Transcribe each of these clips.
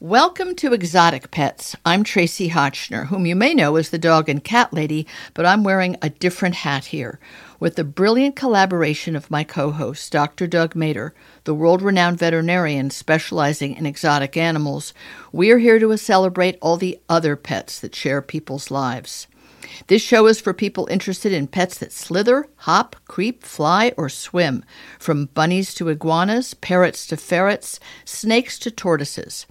Welcome to Exotic Pets. I'm Tracy Hotchner, whom you may know as the dog and cat lady, but I'm wearing a different hat here, with the brilliant collaboration of my co-host, Dr. Doug Mader, the world-renowned veterinarian specializing in exotic animals. We are here to celebrate all the other pets that share people's lives. This show is for people interested in pets that slither, hop, creep, fly, or swim, from bunnies to iguanas, parrots to ferrets, snakes to tortoises.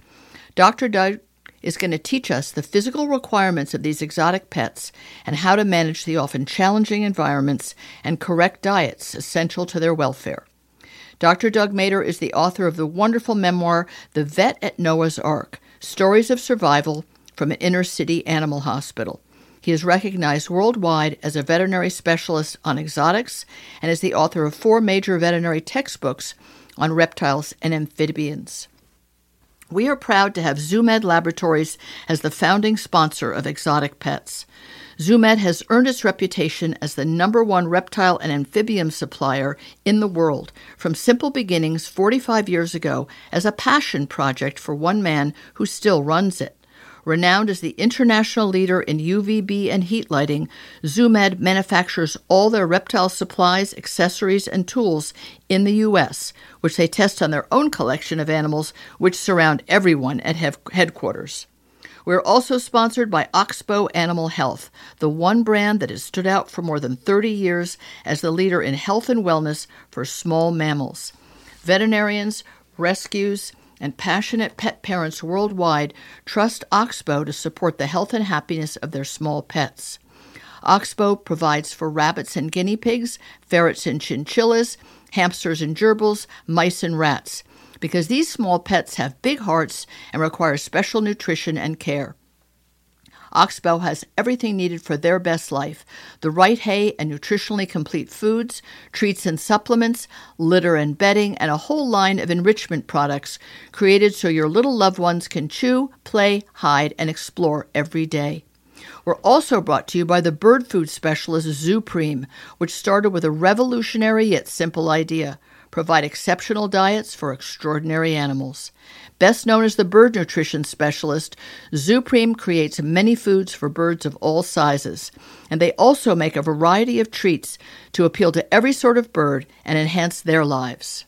Dr. Doug is going to teach us the physical requirements of these exotic pets and how to manage the often challenging environments and correct diets essential to their welfare. Dr. Doug Mader is the author of the wonderful memoir, The Vet at Noah's Ark, Stories of Survival from an Inner City Animal Hospital. He is recognized worldwide as a veterinary specialist on exotics and is the author of 4 major veterinary textbooks on reptiles and amphibians. We are proud to have Zoo Med Laboratories as the founding sponsor of Exotic Pets. Zoo Med has earned its reputation as the #1 reptile and amphibian supplier in the world from simple beginnings 45 years ago as a passion project for one man who still runs it. Renowned as the international leader in UVB and heat lighting, Zoo Med manufactures all their reptile supplies, accessories, and tools in the U.S., which they test on their own collection of animals which surround everyone at headquarters. We're also sponsored by Oxbow Animal Health, the one brand that has stood out for more than 30 years as the leader in health and wellness for small mammals. Veterinarians, rescues, and passionate pet parents worldwide trust Oxbow to support the health and happiness of their small pets. Oxbow provides for rabbits and guinea pigs, ferrets and chinchillas, hamsters and gerbils, mice and rats, because these small pets have big hearts and require special nutrition and care. Oxbow has everything needed for their best life: the right hay and nutritionally complete foods, treats and supplements, litter and bedding, and a whole line of enrichment products created so your little loved ones can chew, play, hide, and explore every day. We're also brought to you by the bird food specialist Zupreem, which started with a revolutionary yet simple idea: provide exceptional diets for extraordinary animals. Best known as the bird nutrition specialist, Zupreem creates many foods for birds of all sizes, and they also make a variety of treats to appeal to every sort of bird and enhance their lives.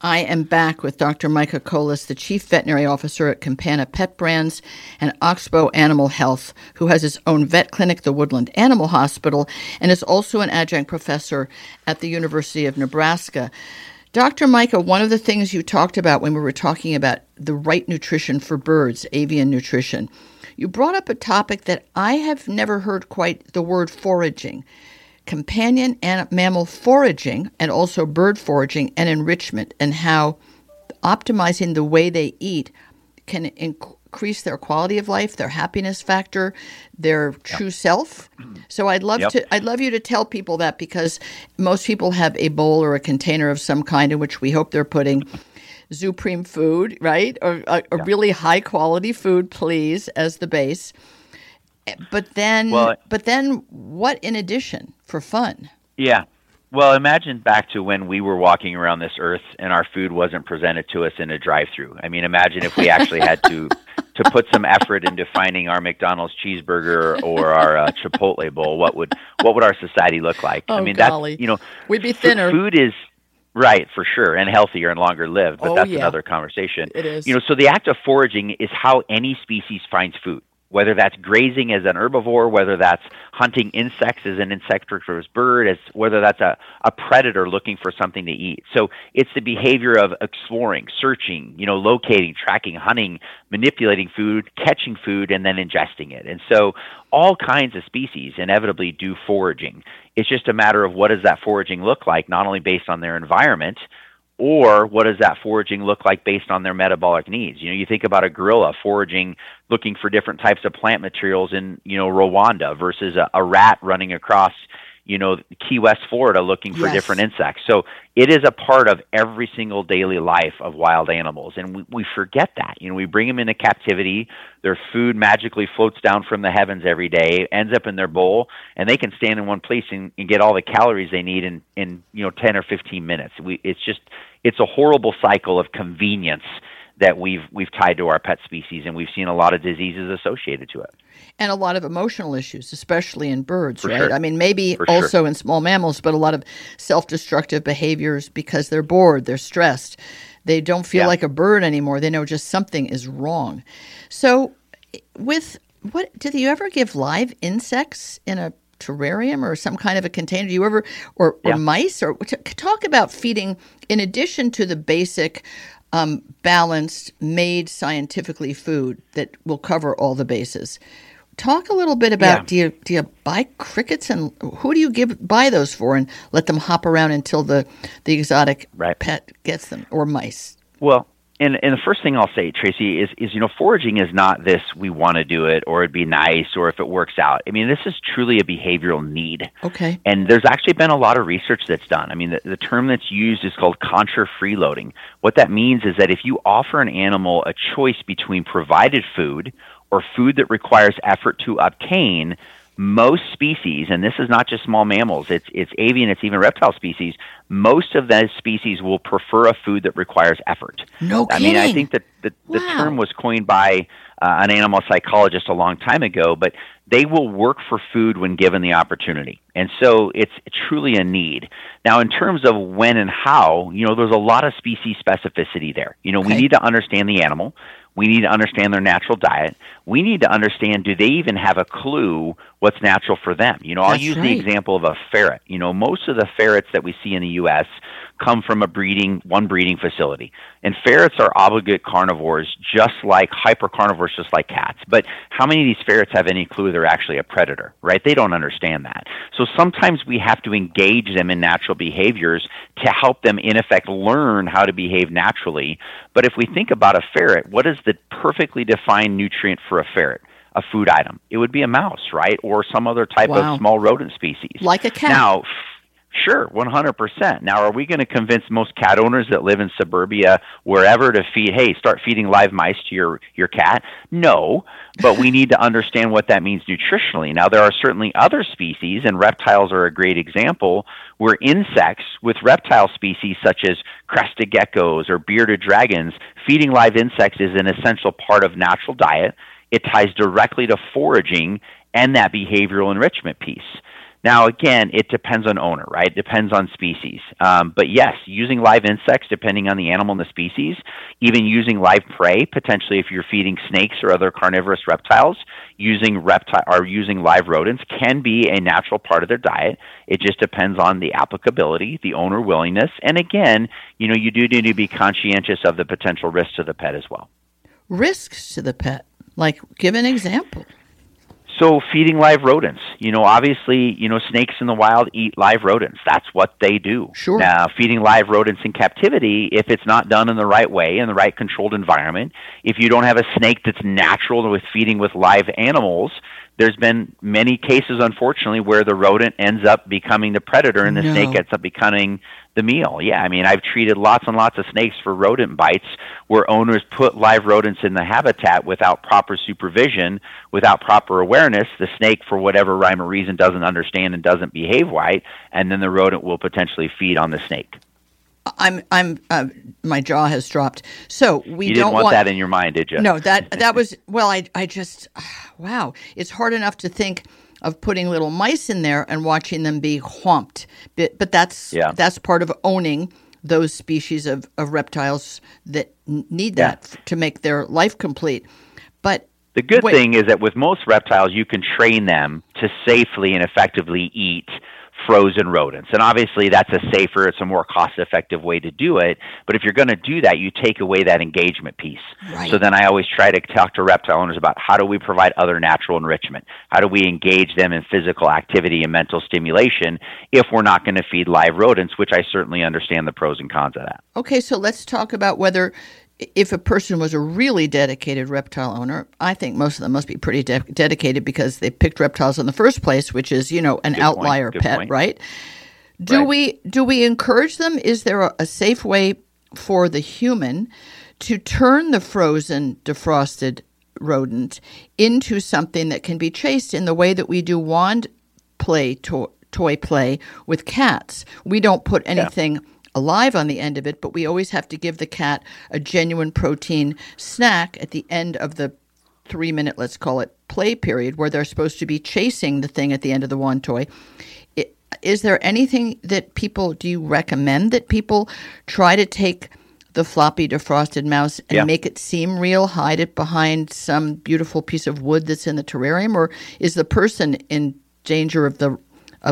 I am back with Dr. Micah Kohles, the Chief Veterinary Officer at Campana Pet Brands and Oxbow Animal Health, who has his own vet clinic, the Woodland Animal Hospital, and is also an adjunct professor at the University of Nebraska. Dr. Micah, one of the things you talked about when we were talking about the right nutrition for birds, avian nutrition, you brought up a topic that I have never heard quite the word foraging. Companion mammal foraging and also bird foraging and enrichment, and how optimizing the way they eat can increase their quality of life, their happiness factor, their true self. So I'd love you to tell people that, because most people have a bowl or a container of some kind in which we hope they're putting Zupreem food, right? Or really high quality food, please, as the base. But then what in addition for fun? Yeah. Well, imagine back to when we were walking around this earth and our food wasn't presented to us in a drive-thru. I mean, imagine if we actually had to put some effort into finding our McDonald's cheeseburger or our Chipotle bowl. What would our society look like? Oh, I mean, golly. That's, we'd be thinner. Food is right, for sure, and healthier and longer lived, but another conversation. It is. So the act of foraging is how any species finds food, whether that's grazing as an herbivore, whether that's hunting insects as an insectivorous bird, whether that's a predator looking for something to eat. So it's the behavior of exploring, searching, locating, tracking, hunting, manipulating food, catching food, and then ingesting it. And so all kinds of species inevitably do foraging. It's just a matter of what does that foraging look like, not only based on their environment, or what does that foraging look like based on their metabolic needs? You think about a gorilla foraging, looking for different types of plant materials in, Rwanda versus a rat running across, Key West, Florida, looking for different insects. So it is a part of every single daily life of wild animals, and we forget that. We bring them into captivity, their food magically floats down from the heavens every day, ends up in their bowl, and they can stand in one place and get all the calories they need in 10 or 15 minutes. It's a horrible cycle of convenience that we've tied to our pet species, and we've seen a lot of diseases associated to it. And a lot of emotional issues, especially in birds, right? Sure. I mean, maybe also in small mammals, but a lot of self-destructive behaviors because they're bored, they're stressed. They don't feel like a bird anymore. They know just something is wrong. So did you ever give live insects in a terrarium or some kind of a container? Do you ever, or mice? Or talk about feeding in addition to the basic balanced, made scientifically food that will cover all the bases. Talk a little bit about do you buy crickets, and who do you buy those for and let them hop around until the exotic pet gets them, or mice? Well, and the first thing I'll say, Tracy, is foraging is not this we want to do it or it'd be nice or if it works out. I mean, this is truly a behavioral need. Okay. And there's actually been a lot of research that's done. I mean, the term that's used is called contra-freeloading. What that means is that if you offer an animal a choice between provided food or food that requires effort to obtain, most species, and this is not just small mammals, it's avian, it's even reptile species, most of those species will prefer a food that requires effort. No kidding. I mean, I think that the term was coined by an animal psychologist a long time ago, but they will work for food when given the opportunity. And so it's truly a need. Now, in terms of when and how, there's a lot of species specificity there. We need to understand the animal. We need to understand their natural diet. We need to understand, do they even have a clue what's natural for them? I'll use the example of a ferret. Most of the ferrets that we see in the U.S. come from one breeding facility. And ferrets are obligate carnivores, hypercarnivores, just like cats. But how many of these ferrets have any clue they're actually a predator, right? They don't understand that. So sometimes we have to engage them in natural behaviors to help them, in effect, learn how to behave naturally. But if we think about a ferret, what is the perfectly defined nutrient for a ferret? A food item. It would be a mouse, right? Or some other type of small rodent species. Like a cat. Now, sure, 100%. Now, are we going to convince most cat owners that live in suburbia, wherever, to start feeding live mice to your cat? No, but we need to understand what that means nutritionally. Now, there are certainly other species, and reptiles are a great example, where insects with reptile species such as crested geckos or bearded dragons, feeding live insects is an essential part of natural diet. It ties directly to foraging and that behavioral enrichment piece. Now, again, it depends on owner, right? It depends on species. But yes, using live insects, depending on the animal and the species, even using live prey, potentially if you're feeding snakes or other carnivorous reptiles, using live rodents can be a natural part of their diet. It just depends on the applicability, the owner willingness. And again, you do need to be conscientious of the potential risks to the pet as well. Risks to the pet? Like, give an example. So feeding live rodents, obviously, snakes in the wild eat live rodents. That's what they do. Sure. Now, feeding live rodents in captivity, if it's not done in the right way, in the right controlled environment, if you don't have a snake that's natural with feeding with live animals, there's been many cases, unfortunately, where the rodent ends up becoming the predator and the snake ends up becoming the meal. Yeah, I mean, I've treated lots and lots of snakes for rodent bites where owners put live rodents in the habitat without proper supervision, without proper awareness. The snake, for whatever rhyme or reason, doesn't understand and doesn't behave right, and then the rodent will potentially feed on the snake. My jaw has dropped. So you didn't want that in your mind, did you? No, that was, wow. It's hard enough to think of putting little mice in there and watching them be whomped. But that's part of owning those species of reptiles that need that to make their life complete. But the good thing is that with most reptiles, you can train them to safely and effectively eat frozen rodents. And obviously that's it's a more cost-effective way to do it. But if you're going to do that, you take away that engagement piece. Right. So then I always try to talk to reptile owners about how do we provide other natural enrichment? How do we engage them in physical activity and mental stimulation if we're not going to feed live rodents, which I certainly understand the pros and cons of that. Okay, so let's talk about whether if a person was a really dedicated reptile owner, I think most of them must be pretty dedicated because they picked reptiles in the first place, which is, an outlier pet, right? Do we encourage them? Is there a safe way for the human to turn the frozen defrosted rodent into something that can be chased in the way that we do wand play, toy play with cats? We don't put anything alive on the end of it, but we always have to give the cat a genuine protein snack at the end of the 3-minute, let's call it, play period, where they're supposed to be chasing the thing at the end of the wand toy. Is there anything that people, do you recommend that people try to take the floppy defrosted mouse and make it seem real, hide it behind some beautiful piece of wood that's in the terrarium, or is the person in danger of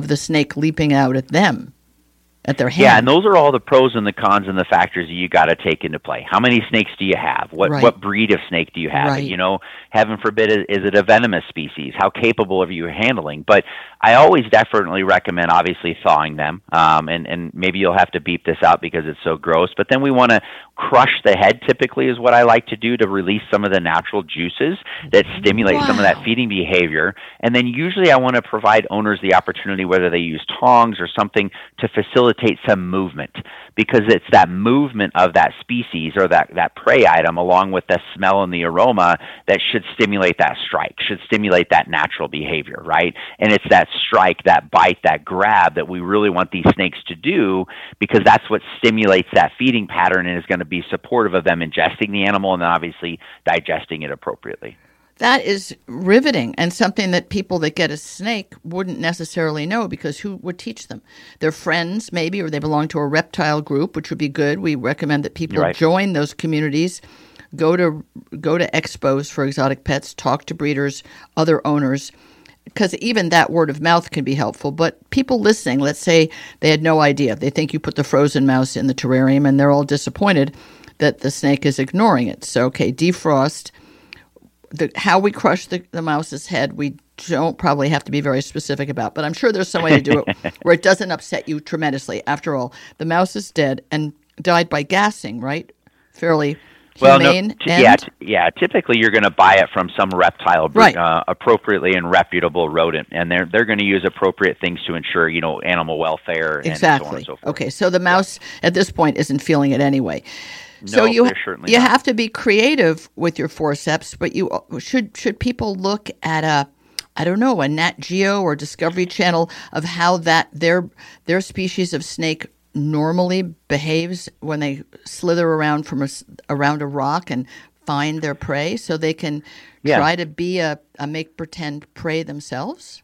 the snake leaping out at them, at their hand? Yeah, and those are all the pros and the cons and the factors that you got to take into play. How many snakes do you have? What breed of snake do you have? Right. You know, heaven forbid, is it a venomous species? How capable are you handling? But I always definitely recommend, obviously, thawing them. And maybe you'll have to beep this out because it's so gross. But then we want to crush the head, typically, is what I like to do to release some of the natural juices that stimulate some of that feeding behavior. And then usually I want to provide owners the opportunity, whether they use tongs or something, to facilitate some movement, because it's that movement of that species or that prey item, along with the smell and the aroma, that should stimulate that strike, should stimulate that natural behavior, right? And it's that strike, that bite, that grab that we really want these snakes to do, because that's what stimulates that feeding pattern and is going to be supportive of them ingesting the animal and then obviously digesting it appropriately. That is riveting, and something that people that get a snake wouldn't necessarily know, because who would teach them? Their friends, maybe, or they belong to a reptile group, which would be good. We recommend that people join those communities, go to expos for exotic pets, talk to breeders, other owners, because even that word of mouth can be helpful. But people listening, let's say they had no idea. They think you put the frozen mouse in the terrarium and they're all disappointed that the snake is ignoring it. So, okay, defrost. How we crush the mouse's head, we don't probably have to be very specific about, but I'm sure there's some way to do it where it doesn't upset you tremendously. After all, the mouse is dead and died by gassing, right? Fairly... Well, no, typically you're going to buy it from some reptile breed, appropriately and reputable rodent, and they're going to use appropriate things to ensure, you know, animal welfare and so on and so forth. Okay, so the mouse at this point isn't feeling it anyway. No, so you have to be creative with your forceps, but you should people look at a Nat Geo or Discovery Channel of how that their species of snake normally behaves when they slither around from around a rock and find their prey, so they can try to be a make-pretend prey themselves?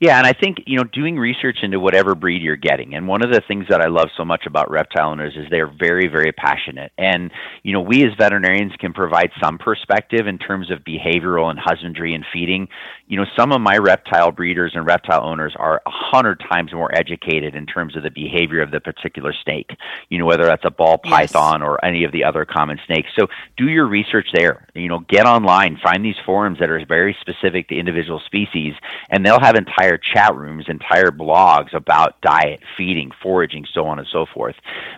Yeah, and I think, you know, doing research into whatever breed you're getting. And one of the things that I love so much about reptile owners is they're very, very passionate. And, you know, we as veterinarians can provide some perspective in terms of behavioral and husbandry and feeding. You know, some of my reptile breeders and reptile owners are 100 times more educated in terms of the behavior of the particular snake, you know, whether that's a ball python or any of the other common snakes. So do your research there. You know, get online, find these forums that are very specific to individual species, and they'll have entire chat rooms, entire blogs about diet, feeding, foraging, so on and so forth.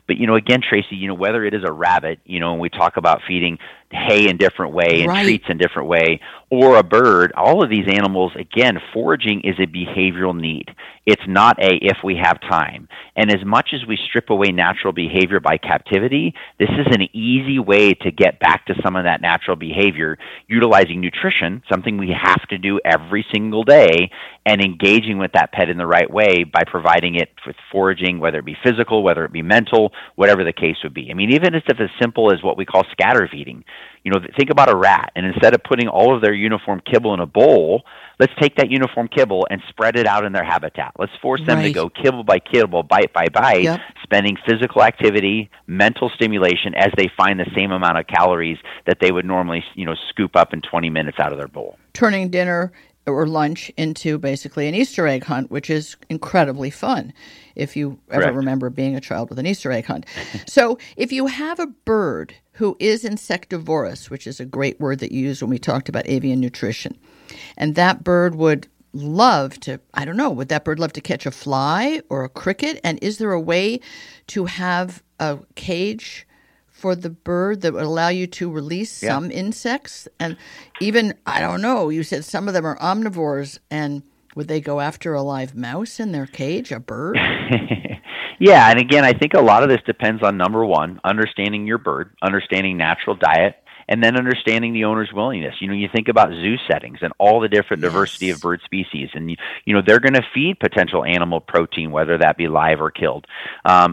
But, you know, again, Tracy, you know, whether it is a rabbit, you know, and we talk about feeding hay in different way and treats in different way, or a bird, all of these animals, again, foraging is a behavioral need. It's not a if we have time. And as much as we strip away natural behavior by captivity, this is an easy way to get back to some of that natural behavior, utilizing nutrition, something we have to do every single day, and engaging with that pet in the right way by providing it with foraging, whether it be physical, whether it be mental, whatever the case would be. I mean, even if it's as simple as what we call scatter feeding. You know, think about a rat, and instead of putting all of their uniform kibble in a bowl, let's take that uniform kibble and spread it out in their habitat. Let's force them to go kibble by kibble, bite by bite, spending physical activity, mental stimulation as they find the same amount of calories that they would normally, you know, scoop up in 20 minutes out of their bowl. Turning dinner or lunch into basically an Easter egg hunt, which is incredibly fun if you ever remember being a child with an Easter egg hunt. So if you have a bird who is insectivorous, which is a great word that you used when we talked about avian nutrition, and that bird would love to, I don't know, would that bird love to catch a fly or a cricket? And is there a way to have a cage for the bird that would allow you to release some insects? And even, I don't know, you said some of them are omnivores, and would they go after a live mouse in their cage, a bird? Yeah, and again, I think a lot of this depends on, number one, understanding your bird, understanding natural diet, And then understanding the owner's willingness. You know, you think about zoo settings and all the different diversity of bird species, and you know they're going to feed potential animal protein, whether that be live or killed.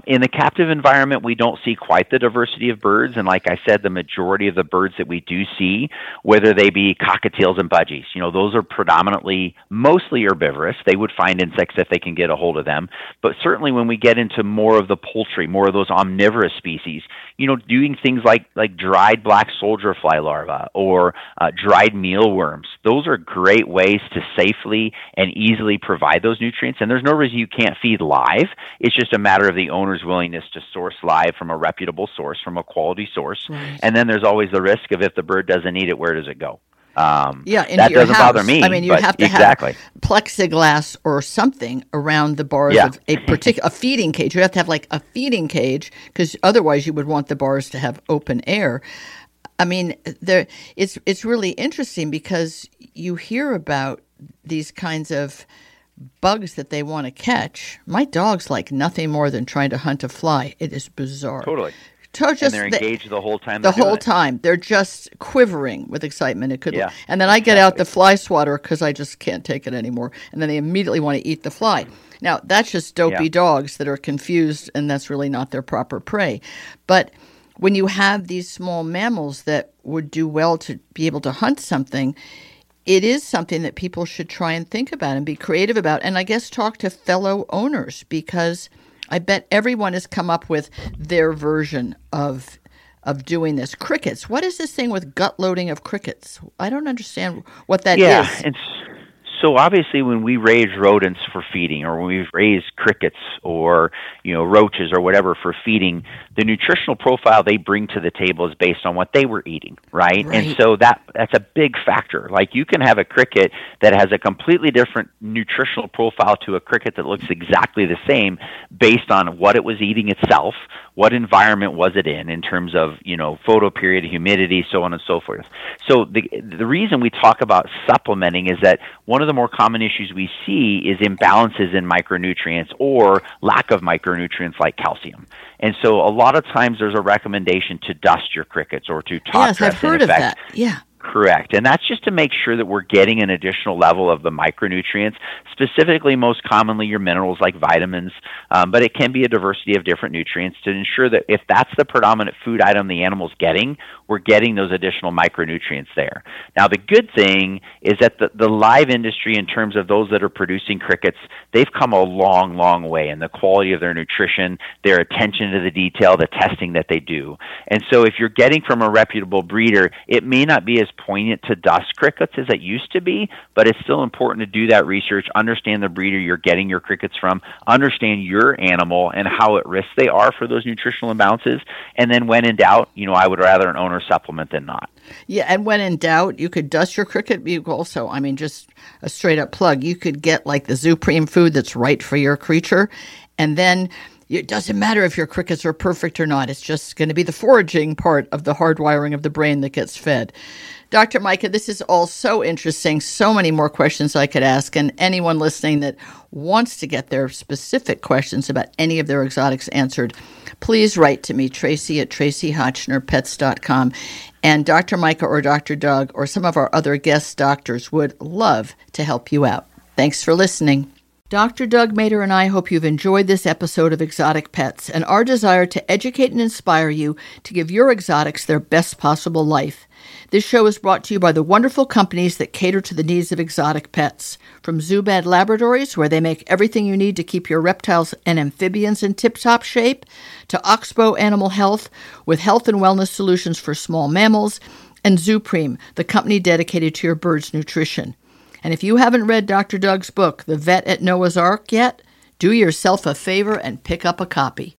In the captive environment, we don't see quite the diversity of birds, and like I said, the majority of the birds that we do see, whether they be cockatiels and budgies, you know, those are predominantly mostly herbivorous. They would find insects if they can get a hold of them. But certainly when we get into more of the poultry, more of those omnivorous species, you know, doing things like dried black soldier fly larvae or dried mealworms, those are great ways to safely and easily provide those nutrients. And there's no reason you can't feed live. It's just a matter of the owner's willingness to source live from a reputable source, from a quality source. Right. And then there's always the risk of if the bird doesn't eat it, where does it go? That doesn't bother me. I mean, you have to have plexiglass or something around the bars of a feeding cage. You have to have like a feeding cage because otherwise you would want the bars to have open air. I mean, it's really interesting because you hear about these kinds of bugs that they want to catch. My dog's like nothing more than trying to hunt a fly. It is bizarre. Totally. And they're engaged the whole time. The whole time. They're just quivering with excitement. And then I get out the fly swatter because I just can't take it anymore. And then they immediately want to eat the fly. Now, that's just dopey dogs that are confused, and that's really not their proper prey. But when you have these small mammals that would do well to be able to hunt something, it is something that people should try and think about and be creative about. And I guess talk to fellow owners because I bet everyone has come up with their version of doing this. Crickets. What is this thing with gut loading of crickets? I don't understand what that is. So obviously when we raise rodents for feeding or when we raise crickets or, you know, roaches or whatever for feeding, the nutritional profile they bring to the table is based on what they were eating, right? And so that's a big factor. Like you can have a cricket that has a completely different nutritional profile to a cricket that looks exactly the same based on what it was eating itself, what environment was it in terms of, you know, photoperiod, humidity, so on and so forth. So the reason we talk about supplementing is that one of the more common issues we see is imbalances in micronutrients or lack of micronutrients like calcium. And so a lot of times there's a recommendation to dust your crickets or to top dress. Yes, I've heard of that. Yeah. Correct. And that's just to make sure that we're getting an additional level of the micronutrients, specifically most commonly your minerals like vitamins, but it can be a diversity of different nutrients to ensure that if that's the predominant food item the animal's getting, we're getting those additional micronutrients there. Now, the good thing is that the live industry in terms of those that are producing crickets, they've come a long, long way in the quality of their nutrition, their attention to the detail, the testing that they do. And so if you're getting from a reputable breeder, it may not be as poignant to dust crickets as it used to be, but it's still important to do that research, understand the breeder you're getting your crickets from, understand your animal and how at risk they are for those nutritional imbalances. And then when in doubt, you know, I would rather an owner supplement than not. Yeah. And when in doubt, you could dust your cricket. You also, I mean, just a straight up plug, you could get like the Zupreem food that's right for your creature. And then it doesn't matter if your crickets are perfect or not. It's just going to be the foraging part of the hardwiring of the brain that gets fed. Dr. Micah, this is all so interesting. So many more questions I could ask. And anyone listening that wants to get their specific questions about any of their exotics answered, please write to me, Tracy at TracyHotchnerPets.com. And Dr. Micah or Dr. Doug or some of our other guest doctors would love to help you out. Thanks for listening. Dr. Doug Mader and I hope you've enjoyed this episode of Exotic Pets and our desire to educate and inspire you to give your exotics their best possible life. This show is brought to you by the wonderful companies that cater to the needs of exotic pets, from Zoo Med Laboratories, where they make everything you need to keep your reptiles and amphibians in tip-top shape, to Oxbow Animal Health, with health and wellness solutions for small mammals, and Zupreem, the company dedicated to your bird's nutrition. And if you haven't read Dr. Doug's book, The Vet at Noah's Ark, yet, do yourself a favor and pick up a copy.